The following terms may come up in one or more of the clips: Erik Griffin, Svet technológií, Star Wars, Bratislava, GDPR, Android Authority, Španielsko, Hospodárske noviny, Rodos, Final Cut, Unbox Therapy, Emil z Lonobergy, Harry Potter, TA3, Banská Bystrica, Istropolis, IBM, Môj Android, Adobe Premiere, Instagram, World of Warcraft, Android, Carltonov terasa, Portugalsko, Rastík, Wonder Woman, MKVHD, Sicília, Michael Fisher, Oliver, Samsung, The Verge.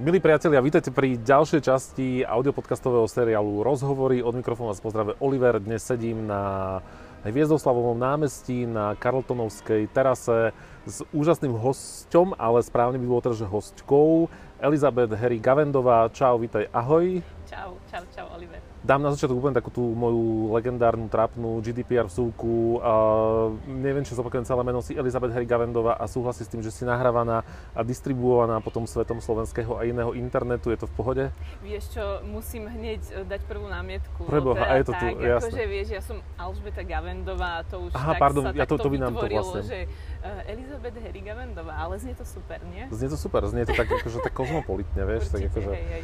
Milí priatelia, vítajte pri ďalšej časti audiopodcastového seriálu Rozhovory. Od mikrofónu vás pozdravuje Oliver. Dnes sedím na Hviezdoslavovom námestí, na Carltonovskej terase s úžasným hosťom, ale správne by bolo teda, že hostkou, Alžbeta Harry Gavendová. Čau, vítaj, ahoj. Čau, Oliver. Dám na začiatok úplne takú tú moju legendárnu, trápnu GDPR vsúku. Neviem, či zopakujem celé meno, si Alžbeta Harry Gavendová a súhlasí s tým, že si nahrávaná a distribuovaná potom svetom slovenského a iného internetu. Je to v pohode? Vieš čo, musím hneď dať prvú námietku. Preboha, a je to tu, tak, jasné. Akože vieš, ja som Alžbeta Gavendová a to už to vytvorilo, to že Alžbeta Harry Gavendová, ale znie to super, nie? Znie to super, znie to tak akože tak kozmopolitne, vieš? Určite, tak akože... hej.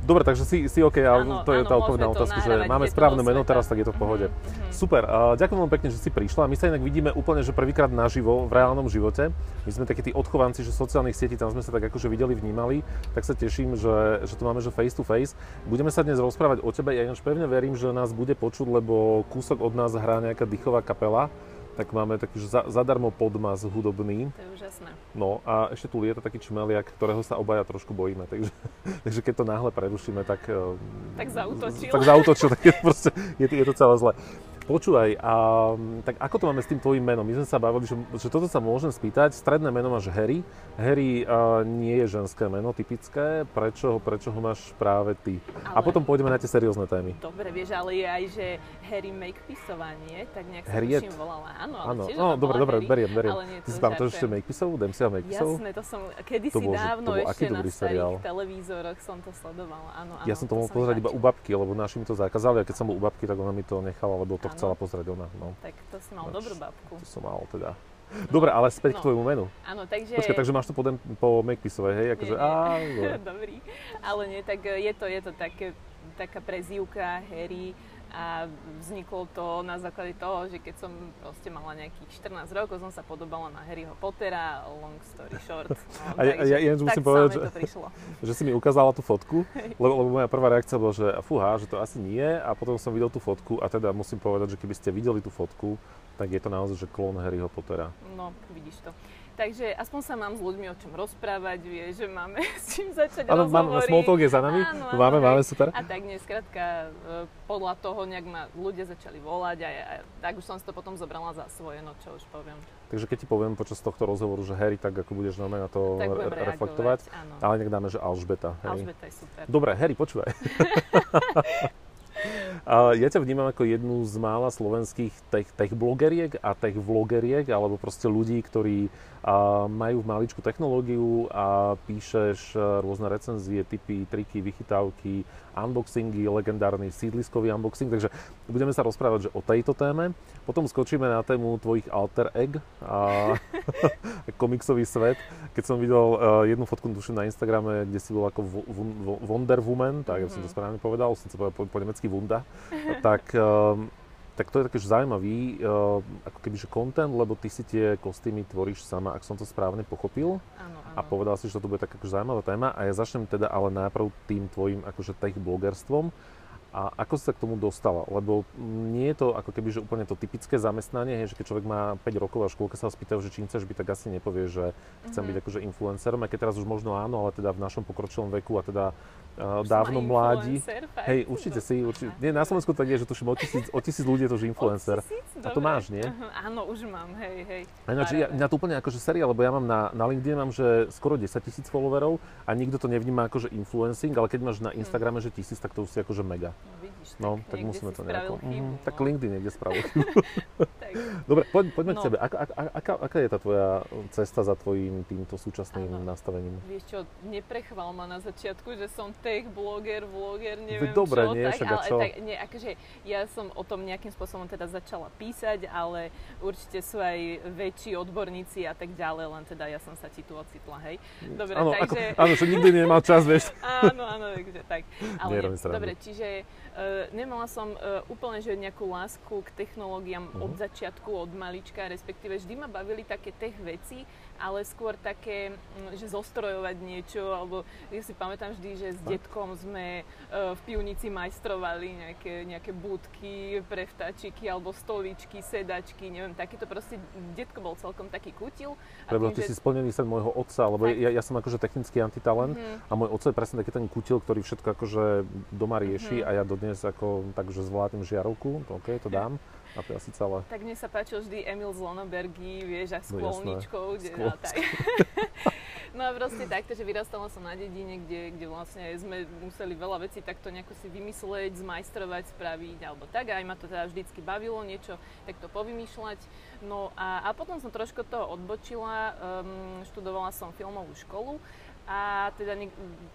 Dobre, takže si OK, áno, to je tá odpoveď na otázku, že máme správne meno teraz, tak je to v pohode. Super, ďakujem veľmi pekne, že si prišla. My sa inak vidíme úplne, že prvýkrát naživo, v reálnom živote. My sme takí tí odchovanci, že sociálnych sietí, tam sme sa tak akože videli, vnímali. Tak sa teším, že tu máme, že face to face. Budeme sa dnes rozprávať o tebe, ja ináč pevne verím, že nás bude počuť, lebo kúsok od nás hrá nejaká dychová kapela. Tak máme taký zadarmo podmaz hudobný. To je úžasné. No a ešte tu lieta taký čmeliak, ktorého sa obaja trošku bojíme. Takže keď to náhle prerušíme, tak... Tak zautočil, tak je to celé zle. Počúvaj, a tak ako to máme s tým tvojím menom? My sme sa bavili, že toto sa môžem spýtať. Stredné meno máš Harry. Harry nie je ženské meno, typické. Prečo ho máš práve ty? Ale... A potom pôjdeme na tie seriózne témy. Dobre, vieš, ale je aj, že Harry Makepisová, nie? Tak nejak sa tuším volala. Áno, tiež ona dobre, Harry, beriem. Ale nie je to žartem. Ty si ešte Makepisovú? Demsia Makepisovú? Jasné, to som kedysi dávno ešte na starých televízoroch som to sledovala. Áno, ja som to mohol pozerať iba u babky, lebo naši mi to zakázali. A keď som bol u babky, tak ona mi to nechala, lebo to chcela pozrieť ona. No. Tak to si mal dobrú babku. To som mal teda. No. Dobre, ale späť k tvojmu menu. Áno, takže... Počkaj, takže máš to po Makepisovej, hej? Akože, Dobrý. Ale nie, tak je to taká prezývka Harry a vzniklo to na základe toho, že keď som proste mala nejakých 14 rokov, som sa podobala na Harryho Pottera, long story short. No, a ja musím povedať, že si mi ukázala tú fotku, lebo moja prvá reakcia bola, že fúha, že to asi nie, a potom som videl tú fotku a teda musím povedať, že keby ste videli tú fotku, tak je to naozaj, že klón Harryho Pottera. No, vidíš to. Takže aspoň sa mám s ľuďmi o čom rozprávať, vie, že máme s čím začať rozhovoriť. Small talk je za nami, áno, máme super. A tak nie, skrátka, podľa toho nejak ma ľudia začali volať a tak už som si to potom zobrala za svoje, no čo už poviem. Takže keď ti poviem počas tohto rozhovoru, že Harry, tak ako budeš na to reflektovať, áno. Ale nejak dáme, že Alžbeta. Alžbeta je super. Dobre, Harry, počúvaj. Ja ťa vnímam ako jednu z mála slovenských tech blogeriek a tech vlogeriek, alebo proste ľudí, ktorí majú v maličku technológiu a píšeš rôzne recenzie, tipy, triky, vychytávky, unboxingy, legendárny sídliskový unboxing, takže budeme sa rozprávať, že o tejto téme. Potom skočíme na tému tvojich alter egg a komiksový svet. Keď som videl jednu fotku, tuším, na Instagrame, kde si bol ako Wonder Woman, tak som to správne povedal, som to povedal po nemecky Wunda, tak to je taký zaujímavý ako kebyže content, lebo ty si tie kostýmy tvoríš sama, ak som to správne pochopil. Áno. A povedal si, že to bude tak akože zaujímavá téma a ja začnem teda ale najprv tým tvojim akože tech blogerstvom. A ako si sa k tomu dostala? Lebo nie je to ako keby, že úplne to typické zamestnanie, hej, že keď človek má 5 rokov a škôlka sa ho spýtajú, že čím chceš byť, tak asi nepovie, že chcem byť akože influencerom. A keď teraz už možno áno, ale teda v našom pokročilom veku a teda dávno mládi. Hej, určite. Nie, na Slovensku tak je, že tuším o tisíc ľudí je to už influencer. A to máš, nie? Áno, už mám, hej. Mňa to úplne akože séria, lebo ja mám na LinkedIn mám, že skoro 10 000 followerov a nikto to nevníma akože influencing, ale keď máš na Instagrame, že 1000, tak to už si akože mega. No vidíš, tak musíme to nejako. Tak LinkedIn niekde spravil chybu. Dobre, poďme k tebe. Aká je tá tvoja cesta za tvojím týmto súčasným nastavením? Vieš čo, neprechval ma na začiatku, že som tech bloger, vloger, neviem dobre, čo. Dobre, nie, tak, však ale, čo? Tak, nie, akože ja som o tom nejakým spôsobom teda začala písať, ale určite sú aj väčší odborníci a tak ďalej, len teda ja som sa ti tu ocitla, hej. Dobre, áno, takže... Áno, čo nikdy nemal čas, vieš. áno, takže tak. Ale dobre, čiže... nemala som úplne že nejakú lásku k technológiám od začiatku, od malička, respektíve vždy ma bavili také tech veci ale skôr také, že zostrojovať niečo, alebo ja si pamätám vždy, že s detkom sme v Pivnici majstrovali nejaké búdky pre vtáčiky, alebo stoličky, sedačky, neviem, takéto proste, detko bol celkom taký kutil. Prebo ty si splnený sen môjho otca, lebo ja som akože technický antitalent a môj otec je presne taký ten kutil, ktorý všetko akože doma rieši a ja dodnes ako takže zvládnem žiarovku, to dám. A to asi celé. Tak mne sa páčil vždy Emil z Lonobergy, vieš, a s klolničkou. No, no a proste takto, že vyrastala som na dedine, kde vlastne sme museli veľa vecí takto nejako si vymysleť, zmajstrovať, spraviť, alebo tak. Aj ma to teda vždycky bavilo niečo takto povymýšľať. No a potom som trošku toho odbočila, študovala som filmovú školu. A teda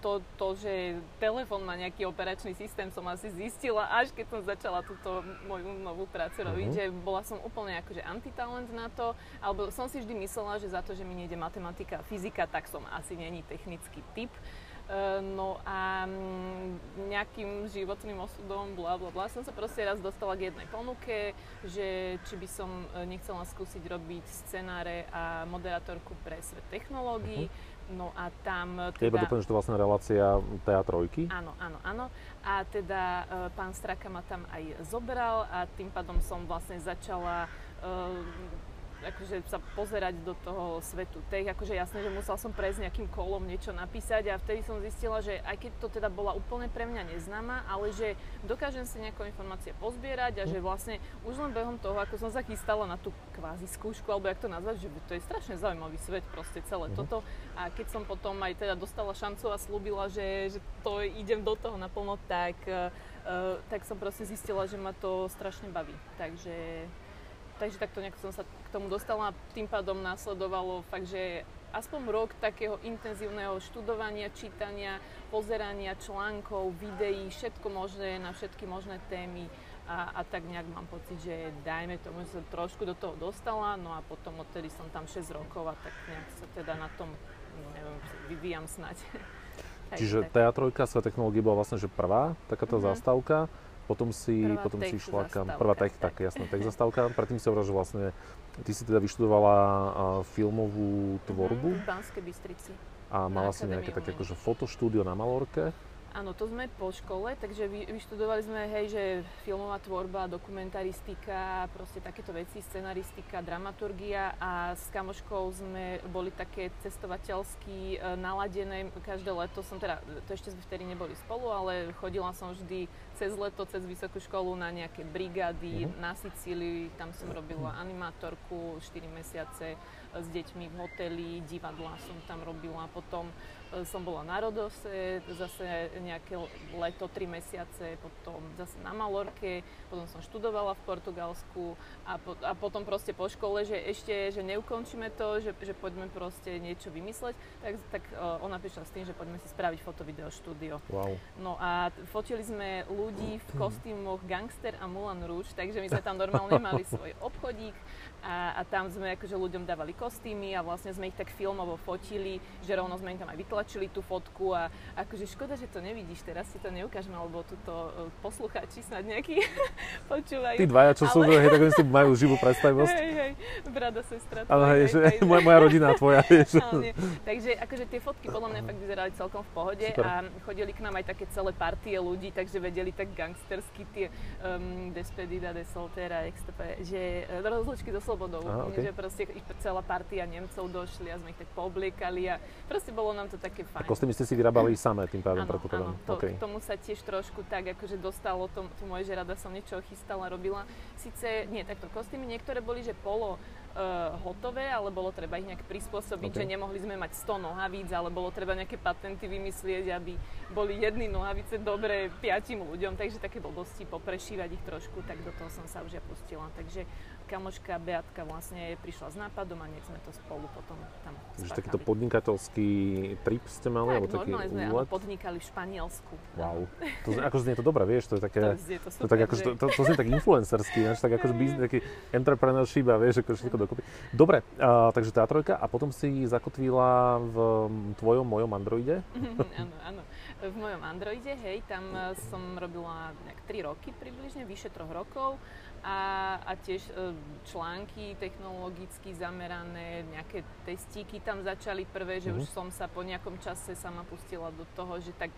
to, že telefón má nejaký operačný systém, som asi zistila, až keď som začala túto moju novú prácu robiť, že bola som úplne akože antitalent na to, alebo som si vždy myslela, že za to, že mi nejde matematika a fyzika, tak som asi není technický typ. No a nejakým životným osudom, blablabla, som sa proste raz dostala k jednej ponuke, že či by som nechcela skúsiť robiť scenáre a moderátorku pre Svet technológií. No a tam teda... Iba doplňujem, že to vlastne relácia TA3. Áno. A teda pán Straka ma tam aj zobral a tým pádom som vlastne začala akože sa pozerať do toho svetu tech. Akože jasné, že musela som prejsť nejakým kolom niečo napísať a vtedy som zistila, že aj keď to teda bola úplne pre mňa neznáma, ale že dokážem si nejakú informácie pozbierať a že vlastne už len behom toho, ako som sa chystala na tú kvázi skúšku, alebo jak to nazvať, že to je strašne zaujímavý svet, proste celé toto. A keď som potom aj teda dostala šancu a slúbila, že to idem do toho naplno, tak som proste zistila, že ma to strašne baví. Takže takto nejak som sa k tomu dostala a tým pádom následovalo fakt, že aspoň rok takého intenzívneho študovania, čítania, pozerania článkov, videí, všetko možné na všetky možné témy a tak nejak mám pocit, že dajme tomu, že som trošku do toho dostala, no a potom odtedy som tam 6 rokov a tak nejak sa teda na tom, neviem, vyvíjam snáď. Čiže TA3, Svet technológií bola vlastne, že prvá takáto zástavka. Potom si išla kam, prvá tech, tak jasné, tech zastávka. Predtým si hovorila, že vlastne, ty si teda vyštudovala filmovú tvorbu. V Banskej Bystrici. A mala si nejaké také akože fotoštúdio na Malorke. Áno, to sme po škole, takže vyštudovali sme, hej, že filmová tvorba, dokumentaristika, proste takéto veci, scenaristika, dramaturgia a s kamoškou sme boli také cestovateľsky naladené. Každé leto som teda, to ešte sme vtedy neboli spolu, ale chodila som vždy cez leto, cez vysokú školu na nejaké brigády na Sicílii, tam som robila animátorku 4 mesiace s deťmi v hoteli, divadlá som tam robila, potom som bola na Rodose, zase nejaké leto, 3 mesiace, potom zase na Malorke, potom som študovala v Portugalsku a potom proste po škole, že ešte, že neukončíme to, že poďme proste niečo vymysleť, tak ona prišla s tým, že poďme si spraviť fotovideo štúdio. Wow. No a fotili sme ľudí v kostýmoch Gangster a Moulin Rouge, takže my sme tam normálne mali svoj obchodík a tam sme akože ľuďom dávali kostýmy a vlastne sme ich tak filmovo fotili, že rovno sme im tam aj vytlačili tú fotku a akože škoda, že to nevidíš, teraz si to neukážeme, alebo tuto poslucháči snad nejaký počúvajú. Tí dvaja, čo sú, hej, tak oni si majú živú predstavivosť. Hej, brada, sestra. Áno, hej, že moja rodina tvoja. Áno, takže akože tie fotky podľa mňa fakt vyzerali celkom v pohode. Super. A chodili k nám aj také celé partie ľudí, takže vedeli tak gangstersky tie despedida, desoltera, že rozlučky so slobodou, že proste celá partia Nemcov došli a sme ich tak poobliekali a proste bolo nám to také fajn. A kostýmy ste si vyrábali samé tým pádom, predpokladám. Áno, k tomu sa tiež trošku tak akože dostalo, to moje, že rada som niečo chystala, robila. Sice, nie, takto kostýmy niektoré boli, že polo hotové, ale bolo treba ich nejak prispôsobiť, že nemohli sme mať 100 nohavíc, ale bolo treba nejaké patenty vymyslieť, aby boli jedny nohavice dobré 5 ľuďom, takže také blbosti poprešívať ich trošku, tak do toho som sa už ja pustila. Takže kamoška Beatka vlastne prišla s nápadom a nech sme to spolu potom tam spáchali. Takže takýto podnikateľský trip ste mali? Tak, normálne sme podnikali v Španielsku. Wow, to akože znie to dobré, vieš, to je také... To tak akože, to znie tak influencerský, tak akože business, taký entrepreneurship a vieš, akože všetko dokopy. Dobre, takže TA3 a potom si zakotvila v tvojom, mojom Androide? Áno. V mojom Androide, hej, tam som robila nejak 3 roky približne, vyše 3 rokov. a tiež články technologicky zamerané, nejaké testíky tam začali prvé, že už som sa po nejakom čase sama pustila do toho, že tak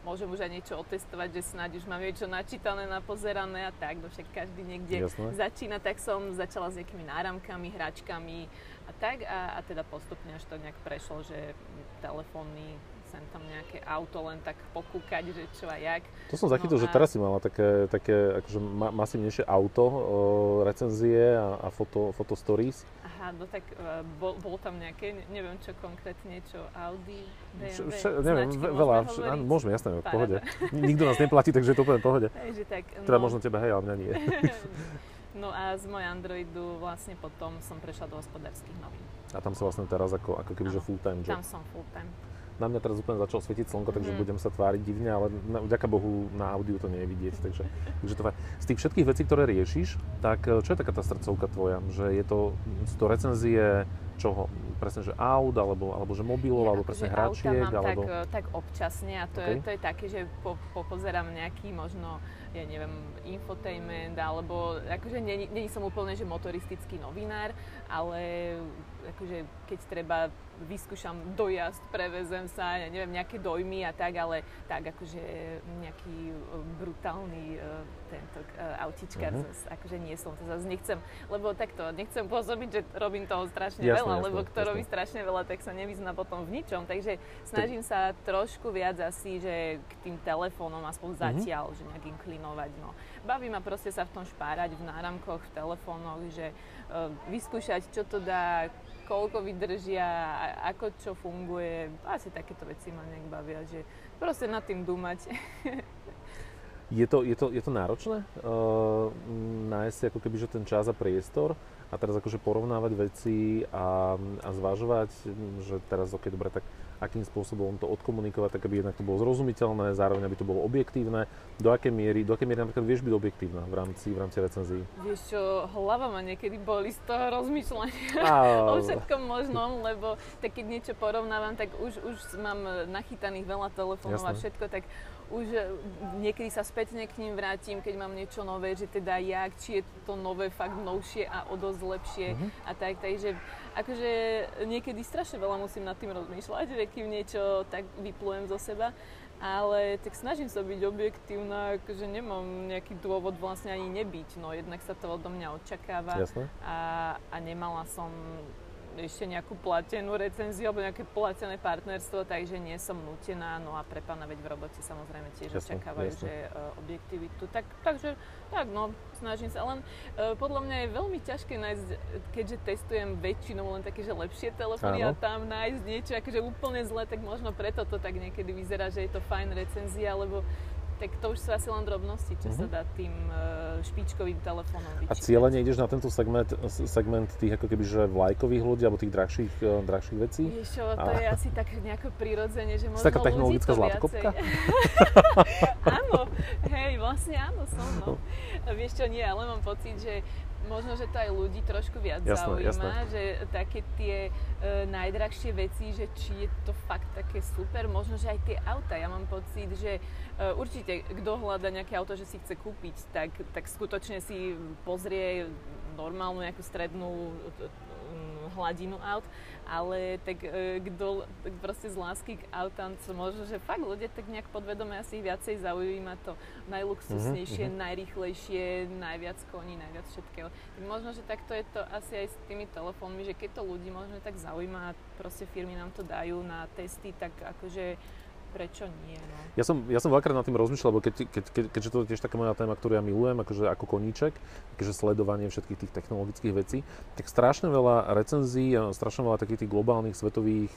môžem už aj niečo otestovať, že snáď už mám niečo načítané, napozerané a tak, no však každý niekde začína, tak som začala s nejakými náramkami, hračkami a tak a teda postupne až to nejak prešlo, že telefóny, sem tam nejaké auto, len tak pokúkať, že čo a jak. To som zachytil, že teraz si mala také akože masívnejšie auto, recenzie a foto stories. Aha, no tak bolo tam nejaké, neviem čo konkrétne, čo Audi, BMW, neviem, veľa, môžeme, jasné, v pohode. Nikto nás neplatí, takže je to úplne v pohode. Takže tak. Teda možno tebe, hej, ale mňa nie. No a z Môj Androidu vlastne potom som prešla do Hospodárskych novín. A tam sa vlastne teraz ako kebyže full-time job. Tam som full-time. Na mňa teraz úplne začalo svietiť slnko, takže budem sa tváriť divne, ale vďaka Bohu na audiu to nie je vidieť, takže to fajn. Z tých všetkých vecí, ktoré riešiš, tak čo je taká tá srdcovka tvoja? Že sú to recenzie čoho? Presne, že aut, alebo že mobilov, alebo presne hračiek? Auta mám alebo... tak občasne a to je také, že popozerám nejaký možno, ja neviem, infotainment, alebo akože nie som úplne, že motoristický novinár, ale akože keď treba vyskúšam dojazd, prevezem sa, ja neviem, nejaké dojmy a tak, ale tak akože nejaký brutálny autičkár akože nie som, to zase nechcem, lebo takto, nechcem pôsobiť, že robím toho strašne veľa, lebo kto robí strašne veľa, tak sa nevyzná potom v ničom, takže snažím sa trošku viac asi, že k tým telefónom aspoň zatiaľ, že nejak inklinovať, no. Baví ma proste sa v tom špárať, v náramkoch, v telefónoch, že vyskúšať, čo to dá, koľko vydržia, ako čo funguje. Asi takéto veci ma nejak bavia, že proste nad tým dúmať. Je to náročné? Nájsť si ako keby, že ten čas a priestor a teraz akože porovnávať veci a zvažovať, že teraz ok, dobre, tak akým spôsobom to odkomunikovať, tak aby jednak to bolo zrozumiteľné, zároveň aby to bolo objektívne. Do akej miery napríklad vieš byť objektívna v rámci recenzií? Vieš čo, hlava ma niekedy boli z toho rozmýšľania o všetkom možnom, lebo tak keď niečo porovnávam, tak už mám nachytaných veľa telefónov a všetko, tak už niekedy sa spätne k ním vrátim, keď mám niečo nové, že teda jak, či je to nové fakt novšie a o dosť lepšie a tak, takže akože niekedy strašne veľa musím nad tým rozmýšľať, že kým niečo tak vyplujem zo seba, ale tak snažím sa byť objektívna, akože nemám nejaký dôvod vlastne ani nebyť, no jednak sa to odo mňa očakáva a nemala som ešte nejakú platenú recenziu alebo nejaké platené partnerstvo, takže nie som nútená, no a pre pána, veď v robote samozrejme tiež očakávajú, že objektivitu, takže no, snažím sa, len podľa mňa je veľmi ťažké nájsť, keďže testujem väčšinou len také, že lepšie telefóny a tam nájsť niečo akože úplne zlé, tak možno preto to tak niekedy vyzerá, že je to fajn recenzia, lebo tak to už sú asi len drobnosti, čo sa dá tým špičkovým telefónom vyčítať. A cieľene ideš na tento segment tých ako keby, že vlajkových ľudí, alebo tých drahších vecí? Ješo, to je asi tak nejako prirodzene, že možno ľudí to viacej. Taká technologická zlatokopka? Áno, hej, vlastne áno som, no. Vieš čo, nie, ale mám pocit, že možno, že to aj ľudí trošku viac zaujíma, že také tie najdrahšie veci, že či je to fakt také super, možno, že aj tie auta. Ja mám pocit, že určite, kto hľadá nejaké auto, že si chce kúpiť, tak skutočne si pozrie normálnu nejakú strednú hladinu aut, ale tak kto proste z lásky k autám, co možno, že fakt ľudia tak nejak podvedome asi ich viacej zaujíma to najluxusnejšie, najrýchlejšie, najviac koní, najviac všetkého. Tak možno, že takto je to asi aj s tými telefónmi, že keď to ľudí možno tak zaujíma a proste firmy nám to dajú na testy, tak akože prečo nie? No? Ja som veľakrát nad tým rozmýšľal, lebo keďže to je tiež taká moja téma, ktorú ja milujem, akože ako koníček, keďže sledovanie všetkých tých technologických vecí, tak strašne veľa recenzií, strašne veľa takých tých globálnych svetových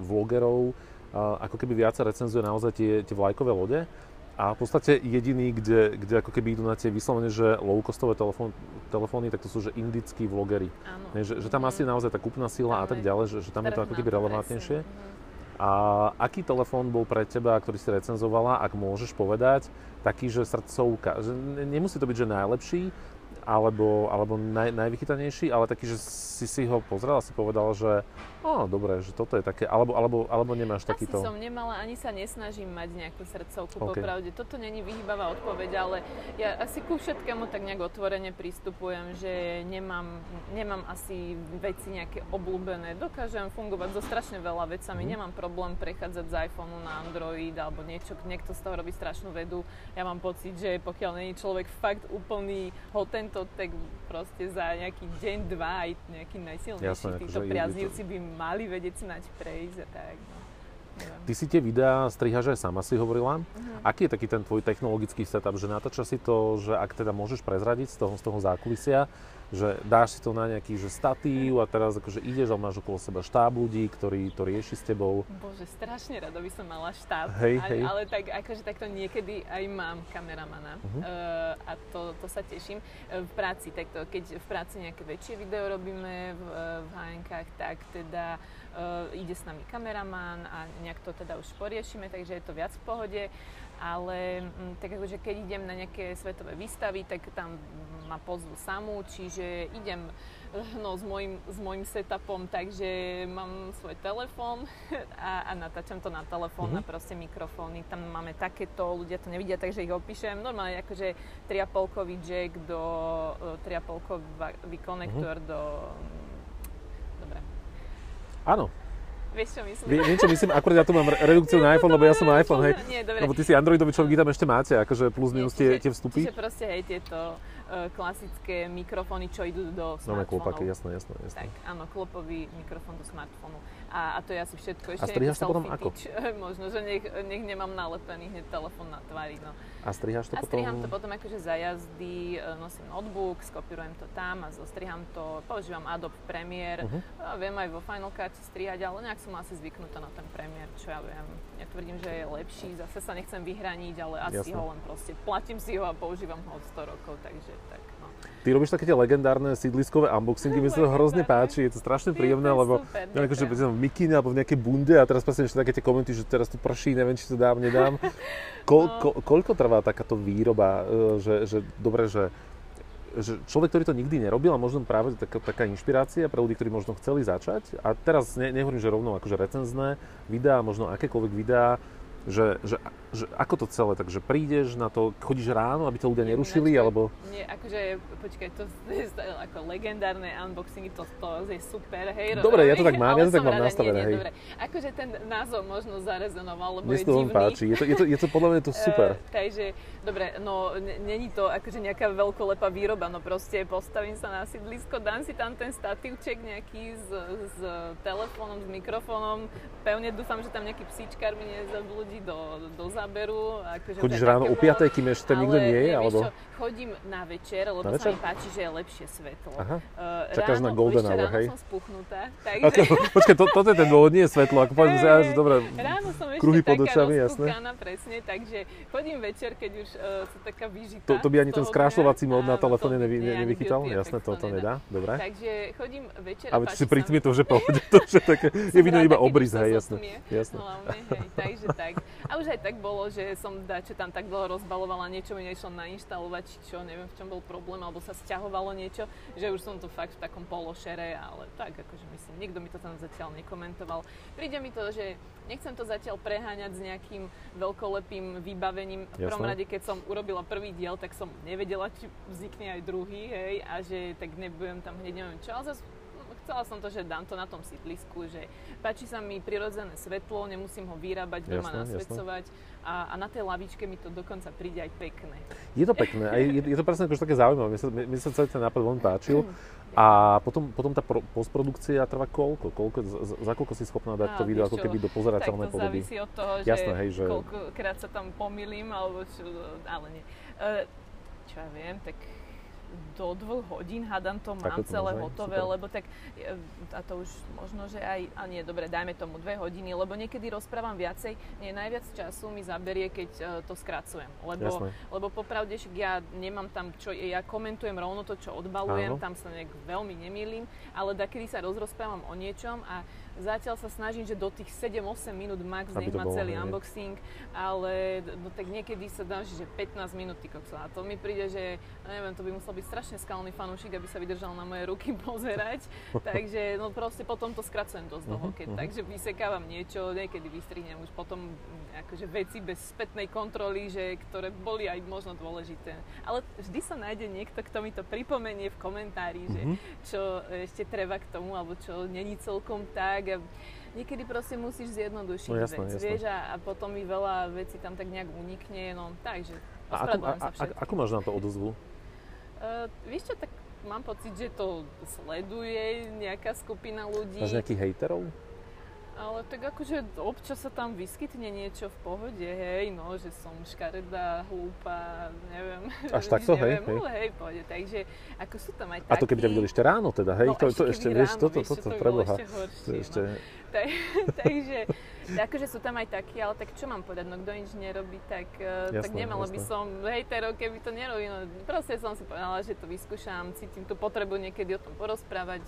vlogerov, ako keby viac recenzuje naozaj tie vlajkové lode. A v podstate jediný, kde ako keby idú na tie vyslovene, že low-costové telefóny, tak to sú, že indickí vlogeri. Že tam asi je naozaj tá kúpna sila a tak ďalej, že tam je to ako keby relevantnejšie. A aký telefón bol pre teba, ktorý si recenzovala, ak môžeš povedať, taký, že srdcovka? Že nemusí to byť, že najlepší, alebo najvychytanejší, ale taký, že si ho pozrela, si povedala, že Ó, dobre, že toto je také, alebo nemáš takýto... Asi som nemala, ani sa nesnažím mať nejakú srdcovku, popravde. Toto není vyhýbavá odpoveď, ale ja asi ku všetkému tak nejak otvorene pristupujem, že nemám asi veci nejaké obľúbené. Dokážem fungovať so strašne veľa vecami, nemám problém prechádzať z iPhoneu na Android alebo niečo, niekto z toho robí strašnú vedu. Ja mám pocit, že pokiaľ není človek fakt úplný hotento, tak proste za nejaký deň, dva aj nejaký najsilnejší týchto priaznivci by mali vedieť snať prejsť a tak. No. Ty si tie videá strihaš aj sama, si hovorila. Aký je taký ten tvoj technologický setup, že natáča si to, že ak teda môžeš prezradiť z toho zákulisia, že dáš si to na nejaký že statív a teraz akože ideš a máš okolo seba štáb ľudí, ktorí to rieši s tebou. Bože, strašne rada by som mala štáb, ale tak akože takto niekedy aj mám kameramana a to sa teším. V práci takto, keď v práci nejaké väčšie video robíme v HNK-kách, tak teda ide s nami kameraman a nejak to teda už poriešime, takže je to viac v pohode. Ale tak akože keď idem na nejaké svetové výstavy, tak tam ma pozvu samú, čiže idem s môjim setupom, takže mám svoj telefón a natáčam to na telefón, na proste mikrofóny, tam máme takéto, ľudia to nevidia, takže ich opíšem, normálne akože 3,5-kový jack do 3,5-kový konektor do... Dobre. Áno. Vieš, čo myslím? Viem, čo myslím, akurát ja tu mám redukciu na iPhone, lebo ja som iPhone, hej. Nie, dobre. Lebo ty si Androidový človek, tam ešte máte, akože plus minus tie vstupy. Čiže proste, hej, tieto klasické mikrofóny, čo idú do smartfónov. No, klopaky, jasné. Tak, áno, klopový mikrofón do smartfónu. A to je asi všetko. Ešte a striháš to potom ako? Možno, že nech nemám nalepený hneď telefón na tvári, no. A striháš to potom? A strihám to potom akože za jazdy, nosím notebook, skopírujem to tam a zostrihám to, používam Adobe Premiere, viem aj vo Final Cut strihať, ale nejak som asi zvyknutá na ten Premiér, čo ja viem. Ja tvrdím, že je lepší, zase sa nechcem vyhraniť, ale asi ho len proste platím si ho a používam ho od 100 rokov, takže tak, no. Ty robíš také tie legendárne sídliskové unboxingy, mi sa to hrozne páči, je to strašne príjemné, lebo neviem, akože v mikine alebo v nejakej bunde a teraz presne ešte také tie komenty, že teraz tu prší, neviem, či to dám, nedám. Koľko trvá takáto výroba, že človek, ktorý to nikdy nerobil a možno práve taká inšpirácia pre ľudí, ktorí možno chceli začať a teraz nehovorím, že rovno akože recenzné videá, možno akékoľvek videá, že ako to celé, takže prídeš na to, chodíš ráno, aby to ľudia nerušili, alebo... Nie, akože, počkaj, to je ako legendárne unboxingy, to je super, hej. Dobre, ja to tak mám nastavené, hej. Dobre. Akože ten názov možno zarezonoval, lebo je divný. Mne páči, je to podľa mňa to super. Takže, dobre, no, není to akože nejaká veľkolepá výroba, no proste postavím sa na sídlisko, dám si tam ten statívček nejaký s telefónom, s mikrofónom, pevne dúfam, že tam nejaký psíčkar mi nezabludí do záberu. Akože chodíš ráno o 5:00, kým ešte tam nikto nie je? Alebo... Chodím na večer, lebo sa mi páči, že je lepšie svetlo. Čakáš na golden hour, hej? Ráno som spuchnutá. Takže... Počkaj, toto je ten dôvod, nie je svetlo. Ako poviem si, že dobre, kruhy pod očami, jasné. Ráno som ešte taká rozkúkaná, presne, takže chodím večer, keď už sa taká vyžitá. To by ani ten skrášľovací mód na telefóne nevychytal? Jasné, to nedá. Dobre. Takže chodím večer a páči sa mi. Ale si prítmi to, že povede to, že také je vidno iba obrys, hej, jasné. Takže tak. A už aj tak bolo, že som dačo tam tak dlho rozbalovala, niečo mi nešlo nainštalovať, či čo, neviem v čom bol problém, alebo sa sťahovalo niečo, že už som to fakt v takom pološere, ale tak akože myslím, nikto mi to tam zatiaľ nekomentoval. Príde mi to, že nechcem to zatiaľ preháňať s nejakým veľkolepým vybavením. V prvom rade, keď som urobila prvý diel, tak som nevedela, či vznikne aj druhý, hej, a že tak nebudem tam hneď neviem čo, ale zase chcela som to, že dám to na tom sídlisku, že páči sa mi prirodzené svetlo, nemusím ho vyrábať, doma nasvedcovať a na tej lavičke mi to dokonca príde aj pekné. Je to pekné, je to presne akože také zaujímavé, mne sa celý ten nápad veľmi páčil. A potom tá postprodukcia trvá koľko? Za koľko si schopná dať to video ako keby do pozerateľnej podoby? Tak to závisí od toho, jasné, hej, že koľkokrát sa tam pomýlim, alebo čo, ale nie. Čo ja viem, tak... do 2 hodín, hádam to, mám to celé hotové, super. Lebo tak, a to už možno, že aj, a nie, dobre, dajme tomu 2 hodiny, lebo niekedy rozprávam viacej, najviac času mi zaberie, keď to skracujem, lebo popravde, že ja nemám tam čo, ja komentujem rovno to, čo odbalujem, tam sa nejak veľmi nemýlim, ale dakedy sa rozprávam o niečom a Zatiaľ sa snažím, že do tých 7-8 minút max nech má celý unboxing, ale no, tak niekedy sa dá, že 15 minút ty kokso. A to mi príde, že neviem, to by musel byť strašne skalný fanúšik, aby sa vydržal na moje ruky pozerať. Takže no proste potom to skracujem dosť dlho, takže vysekávam niečo, niekedy vystrihnem už potom akože veci bez spätnej kontroly, že ktoré boli aj možno dôležité. Ale vždy sa nájde niekto, kto mi to pripomenie v komentári, že čo ešte treba k tomu, alebo čo není celkom tak. Niekedy proste musíš zjednodušiť vec, vieš, a potom mi veľa vecí tam tak nejak unikne, no takže ospravedlňujem sa všetko. Ako máš na to odozvu? Vieš čo, tak mám pocit, že to sleduje nejaká skupina ľudí. Máš nejakých hejterov? Ale tak akože občas sa tam vyskytne niečo v pohode, hej, no, že som škaredá, hlúpa, neviem. Až takto, hej? Ale hej, pohode, takže ako sú tam aj takí. A to keby ťa videli ešte ráno teda, hej? No, to ešte vieš, toto preboha. To ešte takže, akože sú tam aj takí, ale tak čo mám povedať, no kto nič nerobí, tak nemala by som hejterov, keby to nerobí, no proste som si povedala, že to vyskúšam, cítim tú potrebu niekedy o tom porozprávať,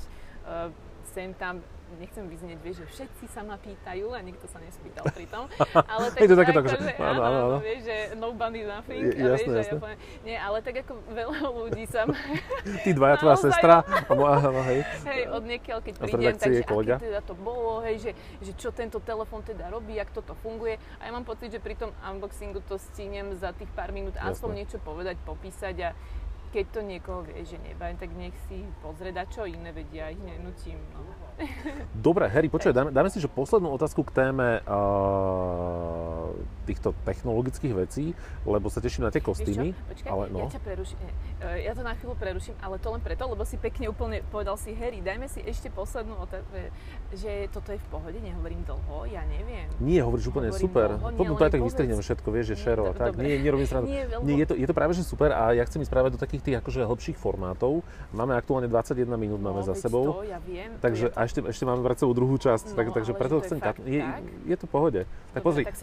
sem tam, nechcem vyznieť, vieš, že všetci sa ma pýtajú a nikto sa nespýtal pri tom. Ale tak, je to takéto, že áno, vieš, že nobody nothing. Jasné. Nie, ale tak ako veľa ľudí sa ma... Ty dvaja, tvoja sestra. Hej, od niekiaľ, keď prídem, takže aké teda to bolo, hej, že čo tento telefon teda robí, jak toto funguje. A ja mám pocit, že pri tom unboxingu to stihnem za tých pár minút a som niečo povedať, popísať a keď to niekoho vie, že nebáň, tak nech si pozrieť, čo iné vedia, ich nenutím. No. Dobre, Harry, počuj, dáme si že poslednú otázku k téme týchto technologických vecí, lebo sa teším na tie kostýmy. Počkaj, ale, no. Ja to na chvíľu preruším, ale to len preto, lebo si pekne úplne povedal si, Harry, dajme si ešte poslednú otázku, že toto je v pohode, nehovorím dlho, ja neviem. Nie, hovoríš úplne super. Potom to aj tak vystrihnem všetko, vieš, že šero, tak dobre. Nerobím srandu. Je to práve že super a ja chcem ísť práve do takých tých akože hlbších formátov. Máme aktuálne 21 minút máme za sebou. To, ja viem. Takže to... a ešte máme pred sebou druhú časť, no, takže preto chcem fakt, tak. Je to v pohode. Tak dobre, pozri. Tak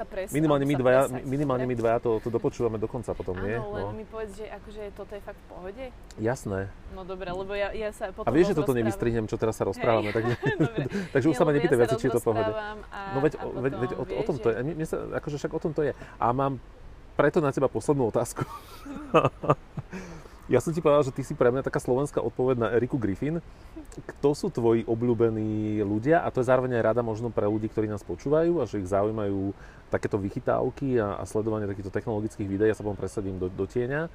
minimálne my dvaja to dopočúvame do konca potom, nie? Áno, len mi povedz, že akože toto je fakt v pohode? Jasné. No dobre, lebo ja sa potom. A vieš, že toto nevystrihnem, čo teraz sa rozprávame, takže takže už sa ma nepýtaj viac, či je to v pohode. No veď o tom to je. Akože však o tom to je. A mám preto na teba poslednú otázku. Ja som ti povedal, že ty si pre mňa taká slovenská odpoveď na Eriku Griffin. Kto sú tvoji obľúbení ľudia? A to je zároveň aj rada možno pre ľudí, ktorí nás počúvajú a že ich zaujímajú takéto vychytávky a sledovanie takýchto technologických videí. Ja sa potom presadím do tieňa.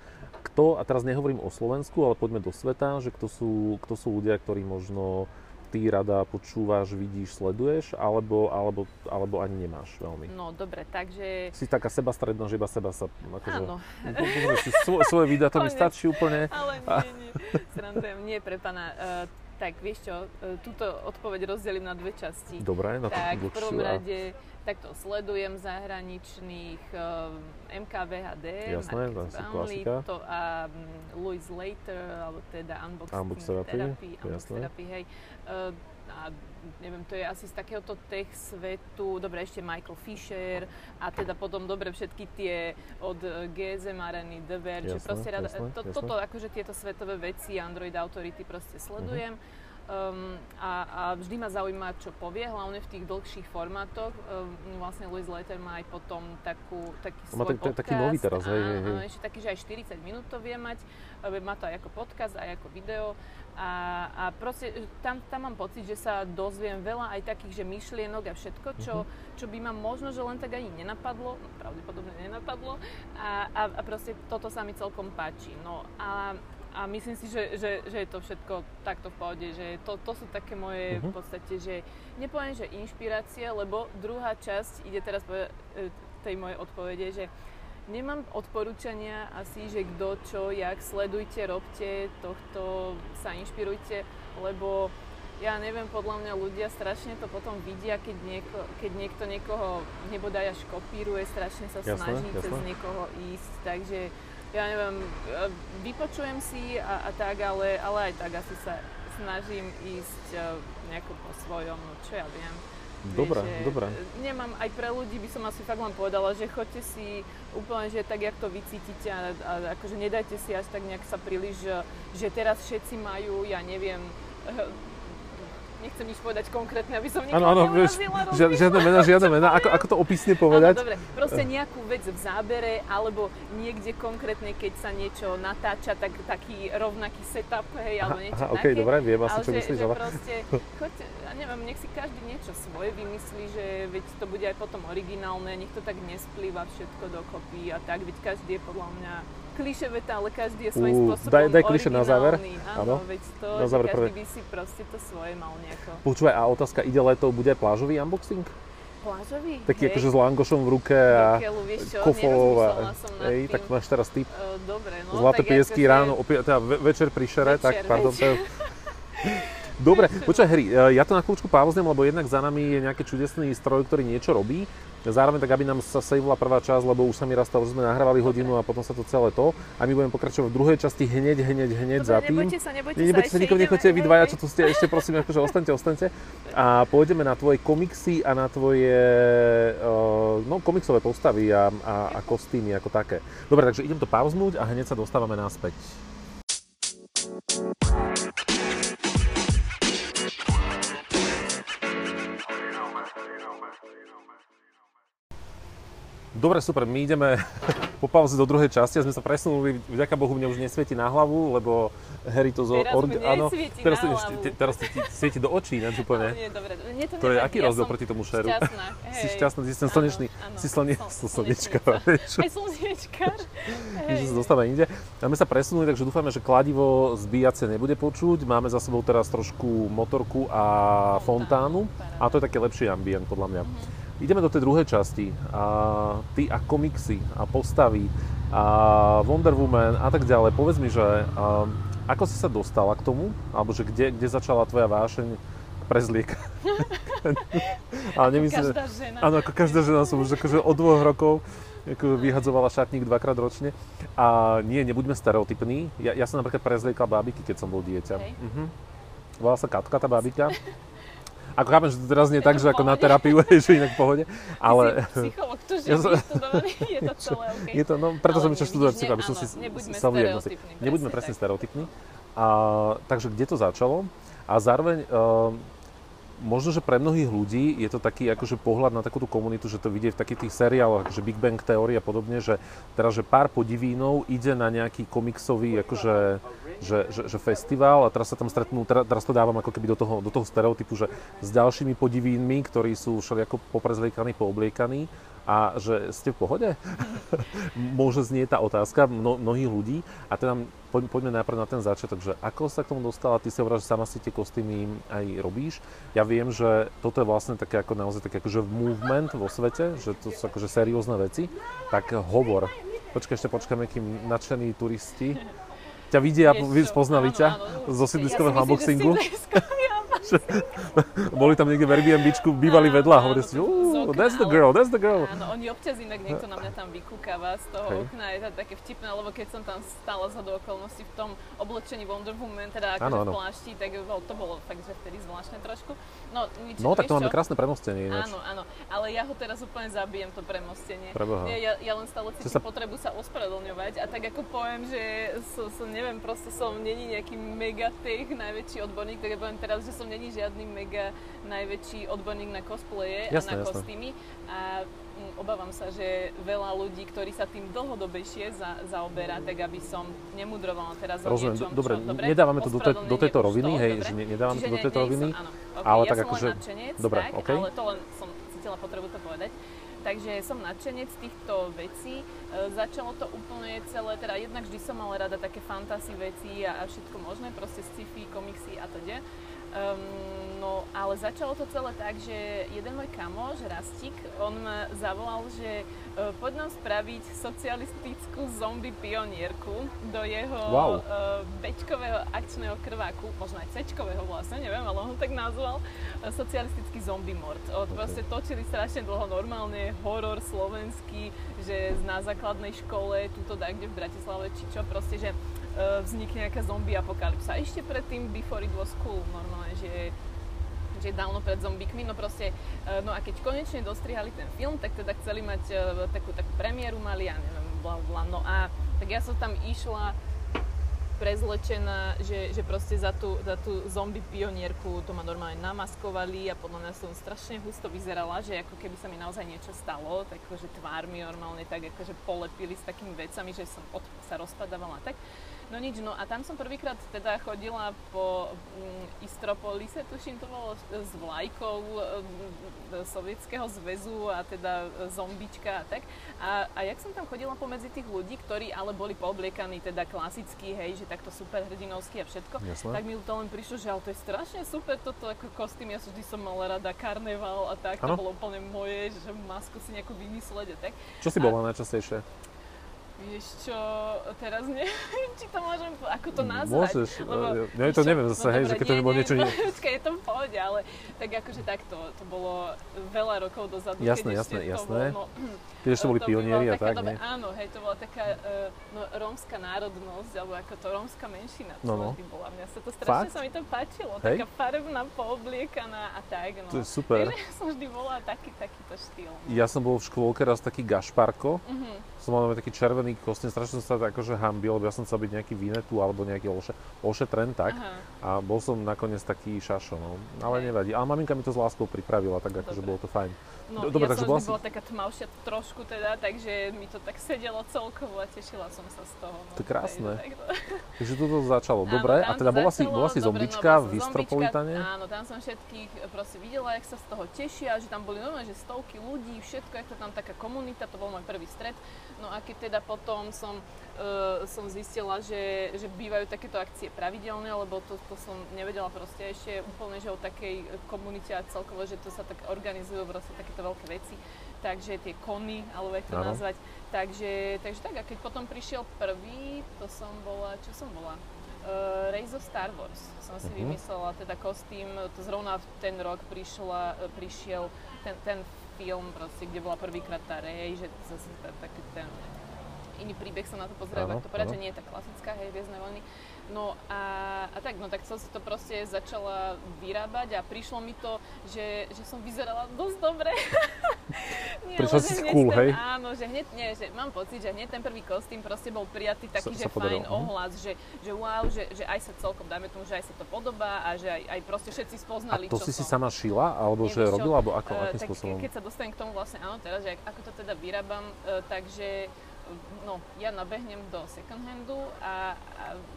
Kto, a teraz nehovorím o Slovensku, ale poďme do sveta, že kto sú ľudia, ktorí možno ty rada počúvaš, vidíš, sleduješ, alebo ani nemáš veľmi. No dobre, takže... Si taká sebastredná, že iba seba sa... Akože, áno. Svoje videa, to mi stačí úplne. Ale nie, srandujem, nie pre pana. Tak vieš čo, túto odpoveď rozdelím na dve časti. Dobre, na to tak v prvom rade takto sledujem zahraničných MKVHD, to a Louis Later, alebo teda Unbox Therapy, hej. A neviem, to je asi z takéhoto tech svetu, dobre, ešte Michael Fisher a teda potom, dobre, všetky tie od GSM Areny, The Verge, toto akože tieto svetové veci, Android Authority proste sledujem. A vždy ma zaujíma, čo povie, hlavne v tých dlhších formátoch. Vlastne Louis Later má aj potom taký svoj podcast. Taký nový teraz, hej. A ešte taký, že aj 40 minút to vie mať. Má to aj ako podcast, aj ako video. A proste tam mám pocit, že sa dozviem veľa aj takých, že myšlienok a všetko, čo by ma možno, že len tak ani nenapadlo. Pravdepodobne nenapadlo. A proste toto sa mi celkom páči. No a myslím si, že je to všetko takto v pohode, že to sú také moje v podstate, že nepoviem, že inšpirácie, lebo druhá časť ide teraz po tej mojej odpovede, že nemám odporúčania asi, že kto, čo, jak, sledujte, robte, tohto sa inšpirujte, lebo ja neviem, podľa mňa ľudia strašne to potom vidia, keď niekto niekoho nebodaj až kopíruje, strašne sa snaží cez niekoho ísť, takže ja neviem, vypočujem si a tak, ale aj tak asi sa snažím ísť nejako po svojom, čo ja viem. Dobre. Nemám, aj pre ľudí by som asi fakt len povedala, že choďte si úplne, že tak, jak to vycítite a akože nedajte si až tak nejak sa príliš, že teraz všetci majú, ja neviem, nechcem nič povedať konkrétne, aby som nikomu neurazila. Žiadne mená. Ako to opisne povedať? Áno, dobre. Proste nejakú vec v zábere, alebo niekde konkrétne, keď sa niečo natáča, tak taký rovnaký setup, hej, alebo niečo také. Okej, dobre, viem asi, čo myslíš. Ale že proste, neviem, nech si každý niečo svoje vymyslí, že veď to bude aj potom originálne, nech to tak nesplýva všetko dokopy a tak, veď každý je podľa mňa klišé veta, ale každý je svojím spôsobom daj klišé na záver. Áno, veď to, na záver každý by si proste to svoje mal nejako. Počúvaj, a otázka, ide leto, bude aj plážový unboxing? Plážový? Taký akože s langošom v ruke a kofou a... Ej, tak máš teraz tip. Dobre, no. Zlaté piesky ráno, teda večer pri šere, tak pardon. Dobre, počúvaj, Harry, ja to na chvíľučku pauznem, lebo jednak za nami je nejaký čudesný stroj, ktorý niečo robí. Zároveň tak, aby nám sa saveovala prvá časť, lebo už sa mi rastalo, že sme nahrávali hodinu a potom sa to celé to. A my budeme pokračovať v druhej časti hneď dobre, za tým. Nebojte sa, nikomu nechoďte vy dvaja, čo tu ste ešte, prosím, akože ostaňte. A pôjdeme na tvoje komiksy a na tvoje komiksové postavy a kostýmy ako také. Dobre, takže idem to pauznúť a hneď sa dostávame naspäť. Dobre, super, my ideme po pauze do druhej časti a sme sa presunuli, vďaka Bohu, mne už nesvieti na hlavu, lebo Harry to zo... Teraz ti svieti do očí, ináč úplne. Áno, nie, dobre, mne to nevadí, je aký rozdiel proti tomu šeru? Šťastná, hej. Si šťastná, si ten slnečný, slnečkár. Aj slnečkár, hej. Dostávame inde. A my sa presunuli, takže dúfame, že kladivo zbíjace nebude počuť. Máme za sebou teraz trošku motorku a fontánu a to je taký lepší ambient, podľa mňa. Ideme do tej druhej časti, ty a komiksy a postavy a Wonder Woman a tak ďalej. Povedz mi, že ako si sa dostala k tomu, alebo že kde začala tvoja vášeň prezlieka? Ako každá žena som už akože od 2 rokov vyhadzovala šatník 2-krát ročne. A nie, nebuďme stereotypní. Ja som napríklad prezliekla bábiky, keď som bol dieťa. Okay. Volala sa Katka, tá bábika. Ako chápem, že to teraz nie je tak, že ako na terapiu, že inak v pohode, ale... Ty si psycholog, to že je to celé okej. Je to, no preto ale som išiel študovať psycholog, aby som si sa vyjednostil. Nebuďme presne stereotypní. Takže kde to začalo? A zároveň, možno, že pre mnohých ľudí je to taký akože pohľad na takúto komunitu, že to vidie v takých tých seriáloch, akože Big Bang Theory a podobne, že teraz, že pár podivínov ide na nejaký komiksový, akože... Že festival a teraz sa tam stretnú, teraz to dávam ako keby do toho stereotypu, že s ďalšími podivínmi, ktorí sú všelijako poprezliekaní, poobliekaní a že ste v pohode? Môže znieť tá otázka mnohých ľudí a teda poďme najprv na ten začiatok, že ako sa k tomu dostala, ty si hovorila, že sama si tie kostýmy aj robíš. Ja viem, že toto je vlastne také ako naozaj také akože movement vo svete, že to sú akože seriózne veci, tak hovor. Počkáme, kým nadšení turisti ťa vidia a spoznali ťa zo sídliskového unboxingu. Boli tam niekde v Airbnbčku, bývali vedľa a hovorili si, that's the girl. Áno, oni občas inak niekto na mňa tam vykúkava z toho okna, je to také vtipné, lebo keď som tam stála zhodou okolností v tom oblečení Wonder Woman, teda akože v plášti, tak to bolo fakt, že vtedy zvláštne trošku. No tak to máme krásne premostenie ináč. Áno, ale ja ho teraz úplne zabijem, to premostenie. Preboha. Ja len stále cítim potrebu sa ospravedlňovať a tak ako poviem, že som není nejaký megatech, najväčší odborník, tak ja poviem teraz, že som není žiadny mega najväčší odborník na cosplaye a na kostýmy a obávam sa, že veľa ľudí, ktorí sa tým dlhodobejšie zaoberá, tak aby som nemudrovala teraz o niečom, dobre, nedávame to do tejto roviny, hej, že nedávame to do tejto roviny, ale tak akože... Ja som len nadšenec, ale to len som cítila potrebu to povedať. Takže som nadšenec týchto vecí. Začalo to úplne celé, teda jednak vždy som mala rada také fantasy veci a všetko možné, proste sci-fi, komiksy a teda. Ale začalo to celé tak, že jeden môj kamoš, Rastík, on ma zavolal, že poď nám spraviť socialistickú zombie pionierku do jeho bečkového akčného krváku, možno aj cečkového vlastne, neviem, ale on ho tak nazval, socialistický zombie mord. Proste točili strašne dlho normálne, horor slovenský, že na základnej škole, tuto kde v Bratislave, či čo, proste, že vznikne nejaká zombie apokalypsa. Ešte predtým, before it was cool, normálne, že dávno pred zombíkmi, a keď konečne dostrihali ten film, tak teda chceli mať takú premiéru, mali, ja neviem, tak ja som tam išla prezlečená, že proste za tú zombie pionierku to ma normálne namaskovali a podľa mňa som strašne husto vyzerala, že ako keby sa mi naozaj niečo stalo, takže tvár mi normálne tak akože polepili s takými vecami, že som sa rozpadávala tak. No nič, no a tam som prvýkrát teda chodila po Istropolise, tuším to bolo, s vlajkou Sovietskeho zväzu a teda zombička a tak. A jak som tam chodila pomedzi tých ľudí, ktorí ale boli poobliekaní teda klasicky, hej, že takto super hrdinovský a všetko, jasne. Tak mi to len prišlo, že ale to je strašne super toto ako kostým, ja vždy som mala rada karneval a tak, ano. To bolo úplne moje, že masku si nejakú vymysleť a tak. Čo si bola najčastejšie? Vieš čo, teraz neviem, či to môžem, ako to nazvať. Môžeš, ja to neviem zase, no hej, dobre, že keď to bolo niečo iné. Počkaj, je to v pohode, ale tak akože takto, to bolo veľa rokov dozadu. Jasné. Keď ešte to boli pionieri a tak, doba, nie? Áno, hej, to bola taká rómska národnosť, alebo ako to rómska menšina, čo by bola. Mňa sa to strašne sa mi to páčilo, hej? Taká farebná, poobliekaná a tak, no. To je super. Takže ja som vždy bola takýto štýl. Ja som bol v škôlke raz taký gašparko, som mal taký červený kostým, strašne som sa akože hambil, lebo ja som chcel byť nejaký Vinetu alebo nejaký ošetren, tak. Aha. A bol som nakoniec taký šašo, no. Ale nevadí. Ale maminka mi to s láskou pripravila, tak akože bolo to fajn. No, dobre, ja som vždy bola taká tmavšia trošku teda, takže mi to tak sedelo celkovo a tešila som sa z toho. No, to je krásne. Takže toto začalo. Dobre, áno, a teda bola si zombička v Istropolitane? Áno, tam som všetkých proste videla, jak sa z toho tešia, že tam boli normálne, že stovky ľudí, všetko, jak to tam taká komunita, to bol môj prvý stret. No a keď teda potom som zistila, že bývajú takéto akcie pravidelné, lebo to som nevedela proste ešte úplne, že o takej komunite a celkovo, že to sa tak organizujú proste takéto veľké veci, takže tie kony, alebo jak to nazvať, takže tak, a keď potom prišiel prvý, čo som bola? Race of Star Wars som si vymyslela, teda kostým, to zrovna v ten rok prišiel ten film proste, kde bola prvýkrát tá Rey, že zase taký ten iný príbeh sa na to pozerajú, ak to povedať, že nie je tá klasická, hej, Hviezdne vojny. No a tak, no tak som si to proste začala vyrábať a prišlo mi to, že som vyzerala dosť dobre. Prišla si cool, hej? Áno, že hneď, nie, že mám pocit, že hneď ten prvý kostým proste bol prijatý taký, že fajn ohlas, že wow, že aj sa celkom, dáme tomu, že aj sa to podobá a že aj proste všetci spoznali, čo som. A to si sama šila, alebo že robila, alebo akým spôsobom? Keď sa dostanem k tomu vlastne, áno, teraz, že ako to teda vyrábam, takže no, ja nabehnem do second handu a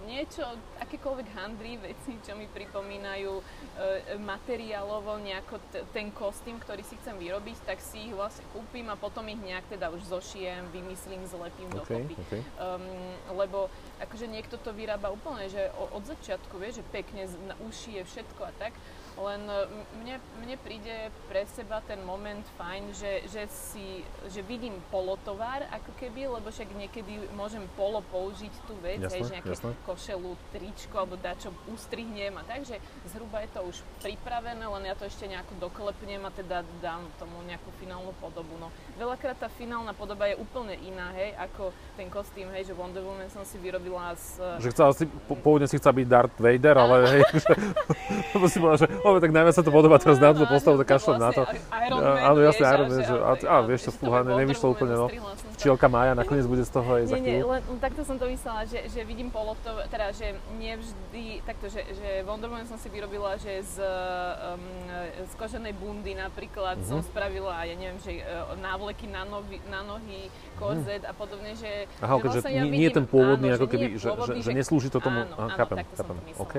niečo, akékoľvek handry, veci, čo mi pripomínajú materiálovo nejako ten kostým, ktorý si chcem vyrobiť, tak si ich vlastne kúpim a potom ich nejak teda už zošijem, vymyslím, zlepím dokopy. Okay. Lebo akože niekto to vyrába úplne, že od začiatku, vieš, že pekne ušije všetko a tak. Len mne príde pre seba ten moment fajn, že vidím polotovar ako keby, lebo však niekedy môžem polopoužiť tú vec, jasné, hej, že nejaké košelu, tričko alebo dačo ustrihnem a tak, že zhruba je to už pripravené, len ja to ešte nejako doklepnem a teda dám tomu nejakú finálnu podobu. No, veľakrát tá finálna podoba je úplne iná, hej, ako ten kostým, hej, že Wonder Woman som si vyrobila z... Že pôvodne si chcela byť Darth Vader, ale hej, že si bola, že tak najmä sa to podobá teraz na tú postavu, tak kašľam na to. Áno, jasne, Iron Man, že vieš to, fúhane, nevyšlo úplne, no. Včielka Mája nakoniec bude z toho aj za chvíľu. Nie, takto som to myslela, že vidím polotovar, teda, že nevždy, takto, že Wonder Woman som si vyrobila, že z koženej bundy napríklad som spravila, ja neviem, že návleky na nohy, korzet a podobne, že... Aha, keďže nie je ten pôvodný, ako keby, že neslúži to tomu, chápem. OK.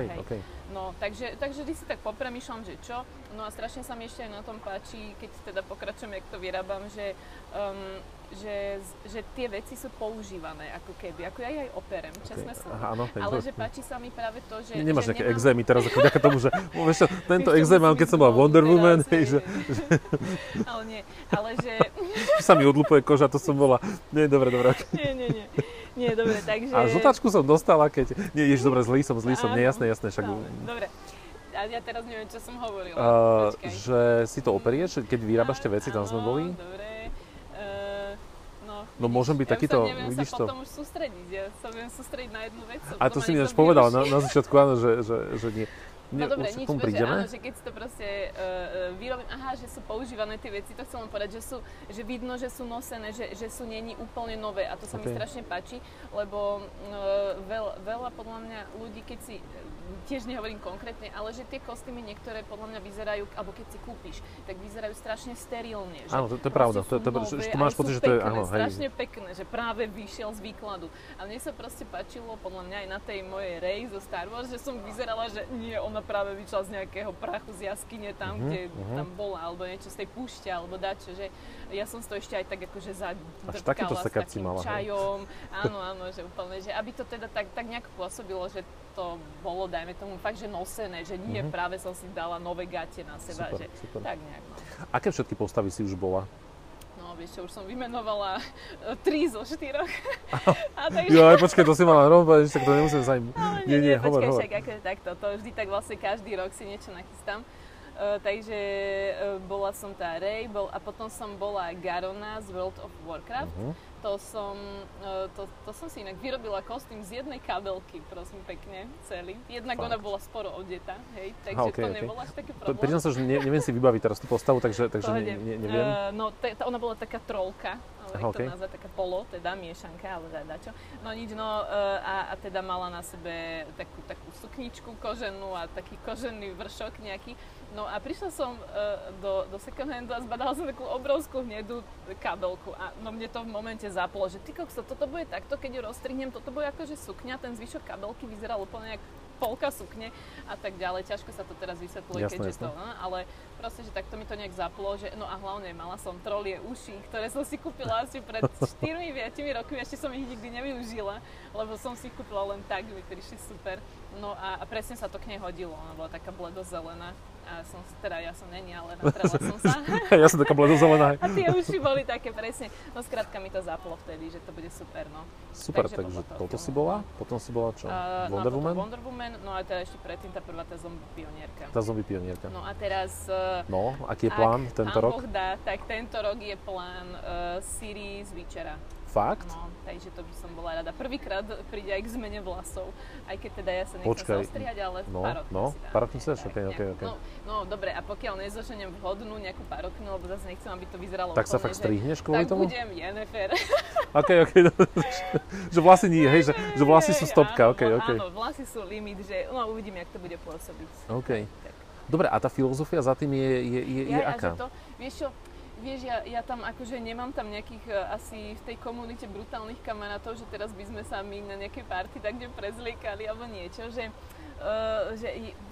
No, takže vždy si tak popremýšľam, že čo. No a strašne sa mi ešte aj na tom páči, keď teda pokračujem, jak to vyrábam, že tie veci sú používané, ako keby, ako ja aj operem, čestné slovo. Ale že páči sa mi práve to, že... Nemáš nejaké exémy teraz, ako vďaka tomu, že vieš, tento exém mám, keď som bola Wonder Woman, hej, že... Ale nie, ale že... sa mi odlupuje koža, to som bola... Nie, dobre. Nie. Nie, dobre, takže... A žltačku som dostala, keď... Nie, ješ, dobre, zlý som, nejasné, však... Dobre. A ja teraz neviem, čo som hovorila. Že si to operieš, keď vyrábaš tie veci, tam sme boli? Dobre. No môžem byť takýto, vidíš to. Ja sa potom už sústrediť, ja sa viem sústrediť na jednu vec. A to si mi povedal na začiatku, áno, že nie. No dobre, nič, že áno, že keď si to proste vyrobím, aha, že sú používané tie veci, to chcem len povedať, že sú, že vidno, že sú nosené, že sú neni úplne nové a to sa mi strašne páči, lebo veľa podľa mňa ľudí, keď si, tiež nehovorím konkrétne, ale že tie kostýmy niektoré podľa mňa vyzerajú, alebo keď si kúpiš, tak vyzerajú strašne sterilne. Áno, to je pravda, to máš pocit, že to je, áno, hej. Strašne pekné, že práve vyšiel z výkladu. A mne sa proste páčilo, podľa mňa aj na tej mojej Rey zo Star Wars, že som vyzerala, že nie, ona práve vyšla z nejakého prachu z jaskyne tam, kde tam bola, alebo niečo z tej púšte, alebo dačo, že ja som to ešte aj tak akože zadrkala s takým čajom, áno, že úplne, že aby to teda tak nejak pôsobilo, že to bolo, dajme tomu, fakt, že nosené, že nie, práve som si dala nové gate na seba, super, že super. Tak nejak. Aké všetky postavy si už bola? Vieš čo, už som vymenovala 3 zo 4. Takže... Jo, aj počkaj, to si mala robiť, tak to nemusím sa im... Nie, hovor. Počkaj, však akože takto, to vždy tak vlastne každý rok si niečo nachystám. Takže bola som tá Rey a potom som bola Garona z World of Warcraft. To som si inak vyrobila kostým z jednej kabelky, prosím pekne, celý. Jednak fakt. Ona bola sporo odeta, hej, takže to nebolo až taký problém. Priznám sa, že neviem si vybaviť teraz tú postavu, takže neviem. Ona bola taká trollka. To nazva taká polo, teda miešanka, ale dačo. A teda mala na sebe takú sukničku koženú a taký kožený vršok nejaký. No a prišla som do second handu a zbadala som takú obrovskú hnedú kabelku a no mne to v momente zaplo, že ty kokso, toto bude takto, keď ju rozstrihnem, toto bude akože sukňa, ten zvyšok kabelky vyzeral úplne nejak polka sukne a tak ďalej. Ťažko sa to teraz vysvetluje, keďže to, ale proste, že takto mi to nejak zaplo, že no a hlavne mala som trolie uši, ktoré som si kúpila asi pred 4-5 rokmi, ešte som ich nikdy nevyužila, lebo som si kúpila len tak, mi prišli super. No a presne sa to k nej hodilo, ona bola taká bledozelená. A som teda, ja som neni, ale natrela som sa. Ja som taká bledozelená. A tie uši boli také presne. No skrátka mi to zaplo vtedy, že to bude super, no. Super, takže toto si bola? Potom si bola čo? Wonder Woman, no a teda ešte predtým tá prvá, tá zombie pionierka. No a teraz... No, aký je plán tento rok? Ak Boh dá, tak tento rok je plán Siri z Witchera. Fakt? No, takže to by som bola rada. Prvýkrát príde aj k zmene vlasov, aj keď teda ja sa nechcem ostrihať, ale parokňu si dáš, ok. No dobre, a pokiaľ nezoženiem vhodnú nejakú parokňu, lebo zase nechcem, aby to vyzeralo tak úplne, tak sa fakt strihneš kvôli tomu? Tak budem, je nefér. Ok, že vlasy nie, hej, že vlasy sú stopka, ok. Áno, vlasy sú limit, že no uvidíme, jak to bude pôsobiť. Ok. Dobre, a tá filozofia za tým je aká? Vieš, ja tam akože nemám tam nejakých asi v tej komunite brutálnych kamarátov, že teraz by sme sa my na nejaké party tak prezliekali alebo niečo, že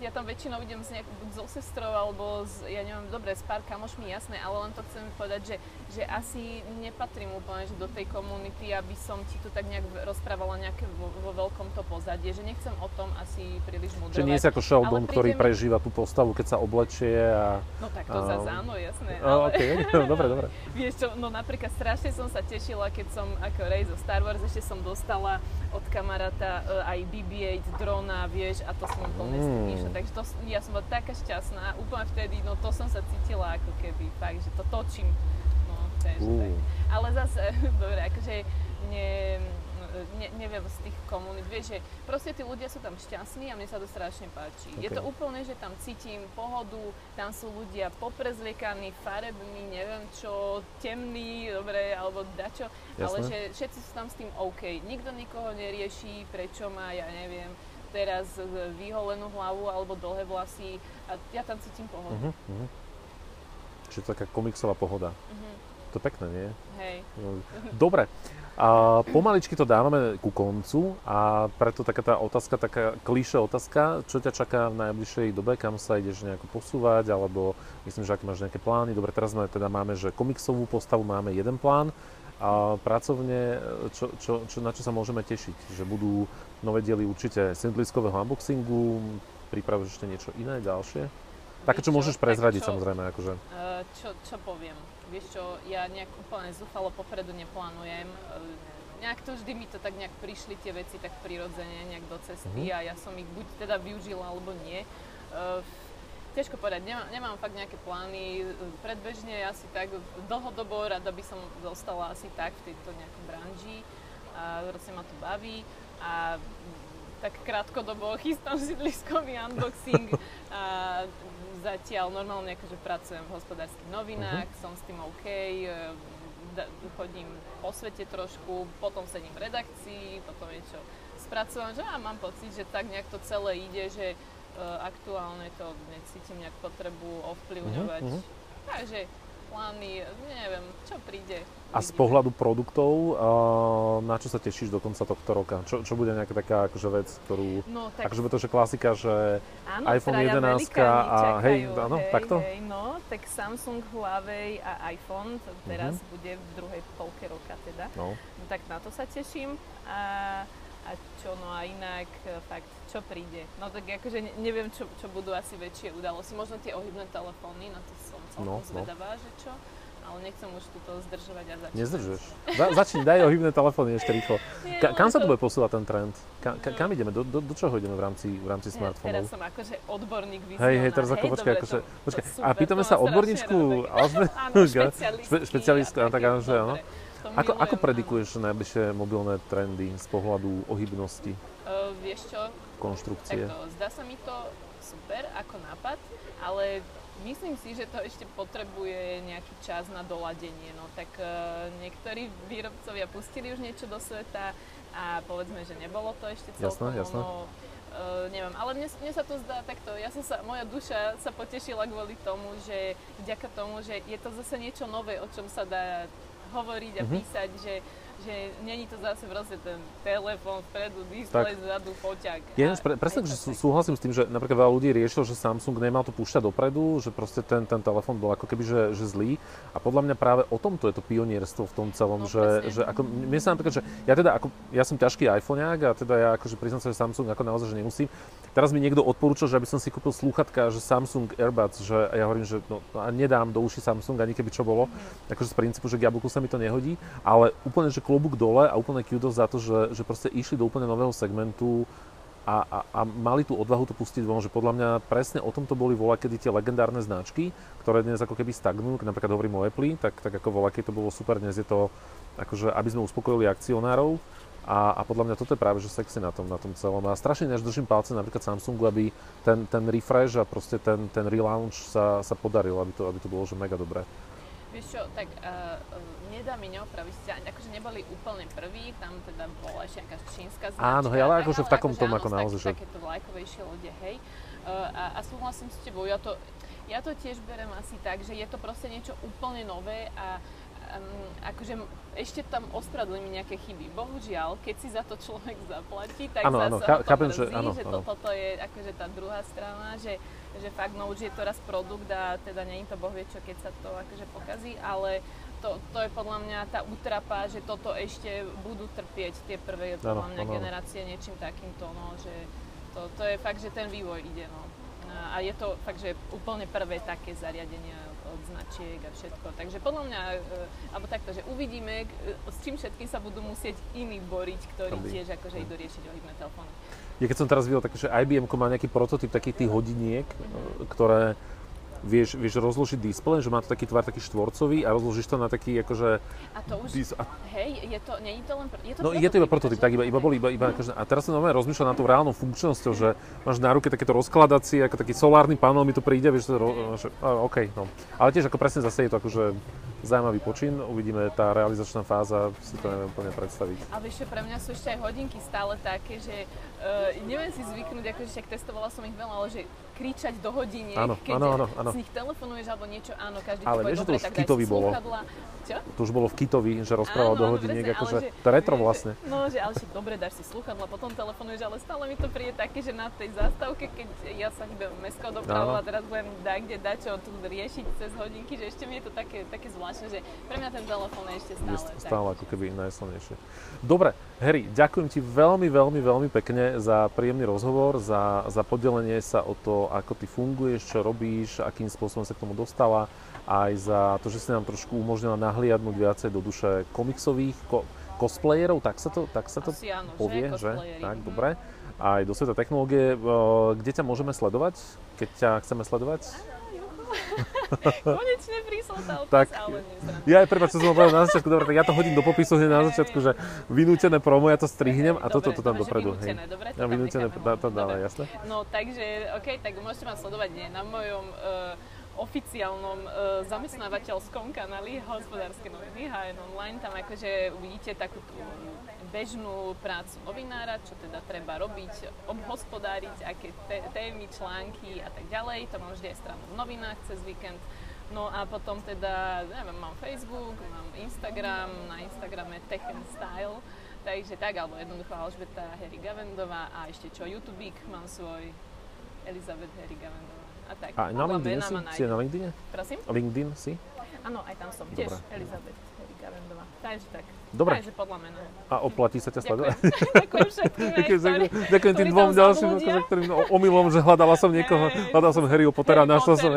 ja tam väčšinou idem buď so sestrou alebo s pár kamošmi, jasné, ale len to chcem povedať, že asi nepatrím úplne že do tej komunity, aby som ti tu tak nejak rozprávala nejaké vo veľkom to pozadie, že nechcem o tom asi príliš mudrovať. Čiže nie je ako Sheldon, ktorý prežíva tú postavu, keď sa oblečie a... No tak to zase áno, jasné, ale... Dobre. Vieš čo, no napríklad strašne som sa tešila, keď som ako Rey zo Star Wars ešte som dostala od kamaráta aj BB-8 drona, vieš, a to som úplne spíšla. Takže ja som bola taká šťastná, úplne vtedy, no to som sa cítila ako keby, fakt, že to točím. No, takže tak. Ale zase, dobre, akože neviem z tých komunít, vieš, že proste tí ľudia sú tam šťastní a mne sa to strašne páči. Okay. Je to úplne, že tam cítim pohodu, tam sú ľudia poprezliekaní, farební, neviem čo, temní, dobre, alebo dačo, jasné. Ale že všetci sú tam s tým OK. Nikto nikoho nerieši, prečo má, ja neviem, teraz vyholenú hlavu alebo dlhé vlasy a ja tam cítim pohodu. Čiže to taká komiksová pohoda. To je pekné, nie? Hej. Dobre. A pomaličky to dávame ku koncu a preto taká tá otázka, taká klišé otázka, čo ťa čaká v najbližšej dobe, kam sa ideš nejako posúvať, alebo myslím, že ak máš nejaké plány. Dobre, teraz máme, že komiksovú postavu máme jeden plán a pracovne, na čo sa môžeme tešiť, že budú nové diely určite sendliskového unboxingu, pripravuješ ešte niečo iné, ďalšie? Také, čo môžeš prezradiť samozrejme, akože. Čo poviem? Vieš čo, ja nejak úplne zúfalo popredu neplánujem. Nejak to vždy mi to tak nejak prišli tie veci tak prirodzene nejak do cesty a ja som ich buď teda využila, alebo nie. Ťažko povedať, nemám fakt nejaké plány. Predbežne asi tak dlhodobo rada by som zostala asi tak v tejto nejakom branži. Vlastne ma to baví a tak krátkodobo chystám sídliskový unboxing a zatiaľ normálne akože pracujem v Hospodárskych novinách, som s tým OK, chodím po svete trošku, potom sedím v redakcii, potom niečo spracujem, že mám pocit, že tak nejak to celé ide, že aktuálne to necítim nejak potrebu ovplyvňovať. Takže plány, neviem, čo príde. A z pohľadu produktov, na čo sa tešíš do konca tohto roka? Čo bude nejaká taká akože vec, ktorú... No, tak... Akože to je klasika, že áno, iPhone 11 a hej, áno, hej, takto? Hej, no, tak Samsung, Huawei a iPhone teraz bude v druhej polke roka teda. No. No, tak na to sa teším. A čo, no a inak fakt, čo príde? No tak akože neviem, čo budú asi väčšie udalosti. Možno tie ohybné telefóny, na to som celkom zvedavá, že čo? Ale nechcem už túto zdržovať a začať. Nezdržuješ. Začni, daj ohybné telefóny ešte rýchlo. Kam sa to bude posúvať ten trend? Kam ideme? Do čoho ideme v rámci smartfónov? Teraz som akože odborník vysielná. Hej, teraz ako počkaj, akože... A pýtame sa odborníčku... Áno, špecialistku. Ako predikuješ najbližšie mobilné trendy z pohľadu ohybnosti? Vieš čo? Konštrukcie. Takto, zdá sa mi to super ako nápad, ale myslím si, že to ešte potrebuje nejaký čas na doladenie. No tak niektorí výrobcovia pustili už niečo do sveta a povedzme, že nebolo to ešte celkom. Jasné. Neviem, ale mne sa to zdá takto, moja duša sa potešila kvôli tomu, že vďaka tomu, že je to zase niečo nové, o čom sa dá hovoriť a písať, že není to zase proste ten telefón vpredu, displej, zadu, foťák. Ja presne, že súhlasím s tým, že napríklad veľa ľudí riešilo, že Samsung nemal to púšťať dopredu, že proste ten telefón bol ako keby, že zlý. A podľa mňa práve o tomto je to pionierstvo v tom celom, že ako, mne sa napríklad, že ja som ťažký iPhoneák a teda ja akože priznám sa, že Samsung ako naozaj, že nemusím. Teraz mi niekto odporúčal, že aby som si kúpil slúchadká, že Samsung Airbuds, že ja hovorím, že no, nedám do uši Samsung, ani keby čo bolo, akože z princípu, že k jablku sa mi to nehodí, ale úplne, že klobúk dole a úplne kudos za to, že proste išli do úplne nového segmentu a mali tú odvahu to pustiť von, že podľa mňa presne o tomto boli voľakedy tie legendárne značky, ktoré dnes ako keby stagnujú, napríklad hovorím o Apple, tak ako voľakedy to bolo super, dnes je to akože, aby sme uspokojili akcionárov. A podľa mňa toto je práve, že sexy na tom celom. A strašne než držím palce napríklad Samsungu, aby ten refresh a proste ten relaunch sa podaril, aby to bolo že mega dobré. Vieš čo, tak nedá mi neopraviť, akože neboli úplne prví, tam teda bola ešte nejaká čínska značka. Áno, hej, ale akože v takom tom ako naozaj. Takéto vlajkovejšie lode, hej. A súhlasím s tebou, ja to tiež berem asi tak, že je to proste niečo úplne nové a akože ešte tam ostradli mi nejaké chyby. Bohužiaľ, keď si za to človek zaplatí, tak sa to mrzí, že toto je akože tá druhá strana, že fakt, no už je to raz produkt a teda nie je to bohvie čo, keď sa to akože pokazí, ale to je podľa mňa tá útrapa, že toto ešte budú trpieť tie prvé podľa mňa generácie niečím takýmto, no, že to je fakt, že ten vývoj ide, no. A je to fakt, že úplne prvé také zariadenia od značiek a všetko. Takže podľa mňa, alebo takto, že uvidíme, s čím všetkým sa budú musieť iní boriť, ktorí tiež akože idú riešiť ohybné telefóny. Ja keď som teraz videl, takže IBM-ko má nejaký prototyp takých tých hodiniek, ktoré vieš rozložiť displej, že má to taký tvar taký štvorcový a rozložíš to na taký akože... A to už, hej, je to, nie je to len... Je to iba prototyp, tak iba akože... A teraz som normálne rozmýšľal na tú reálnou funkčnosťou, že máš na ruke takéto rozkladacie, ako taký solárny panel mi to príde, vieš, okej, no. Ale tiež ako presne zase je to akože zaujímavý počin, uvidíme, tá realizačná fáza, si to neviem úplne predstaviť. Ale ešte pre mňa sú ešte aj hodinky stále také, že neviem si zvyknúť, akože však testovala som ich veľa, ale že kričať do hodiniek, keď z nich telefonuješ alebo niečo, áno, každý ale povie, dobre, tak daj si slúchadla. Čo? To už bolo v Kitovi, že rozprával do hodiniek, akože to retro vlastne. No, že ale však dobre, dáš si slúchadla, potom telefonuješ, ale stále mi to príde také, že na tej zástavke, keď ja sa hýbem mestskou dopravou a teraz budem kde dačo tu riešiť cez hodinky, že ešte mi je to také zvláštne, že pre mňa ten telefon je ešte stále. Stále ako keby najsilnejšie. Dobre, Harry, ďakujem ti veľmi pekne za príjemný rozhovor, za podelenie sa o to, ako ty funguješ, čo robíš, akým spôsobom sa k tomu dostala, aj za to, že si nám trošku umožnila nahliadnúť viacej do duše komiksových cosplayerov, tak sa to áno, povie, že? Tak, dobre. Aj do sveta technológie, kde ťa môžeme sledovať, keď ťa chceme sledovať? Áno, Konečne prišlo tá opis, tak, ale nezrám. Ja aj prepáč, som povedal na začiatku, dobre, tak ja to hodím do popisu hneď na začiatku, že vynútené promo, ja to strihnem a dobre, toto tam dopredu. Vynútené, dobre, to tam necháme. Dále, jasne? No takže, okej, tak môžete ma sledovať nie na mojom oficiálnom zamestnávateľskom kanáli Hospodárske noviny, HN Online, tam akože uvidíte takú tú bežnú prácu novinára, čo teda treba robiť, obhospodáriť, aké témy, články a tak ďalej, to mám vždy aj stranu v novinách cez víkend. No a potom teda, neviem, mám Facebook, mám Instagram, na Instagrame Tech and Style, takže tak, alebo jednoducho Alžbeta Harry Gavendová a ešte čo, YouTubík mám svoj, Elizabeth Harry Gavendová. A tak. A na LinkedIn si? Si na LinkedIne? Prosím? LinkedIn si? Áno, aj tam som tiež, Elizabeth Harry Gavendová. Takže tak. Dobre. Takže podľa mena. A oplatí sa ťa sledovať? Ďakujem všetkým aj ktorí. Ďakujem tým dvom ďalším, ktorým omylom, že hľadala som niekoho, hľadal som Harryho Pottera, našla som,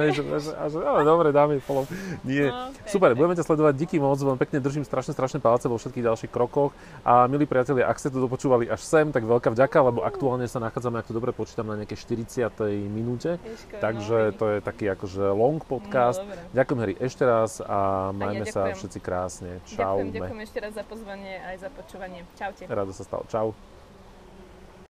dobre, dáme follow. Nie. Super, budeme ťa sledovať, díky moc, vám pekne držím strašné palce vo všetkých ďalších krokoch. A milí priatelia, ak ste to dopočúvali až sem, tak veľká vďaka, lebo aktuálne sa nachádzame, ak to dobre počítam, na nejakej 40. minúte. Takže to je taký akože long podcast. Ďakujem Harry ešte raz a majme sa všetci krásne. Čau. Ďakujem ešte raz za pozvanie aj za počúvanie. Čaute. Rado sa stalo. Čau.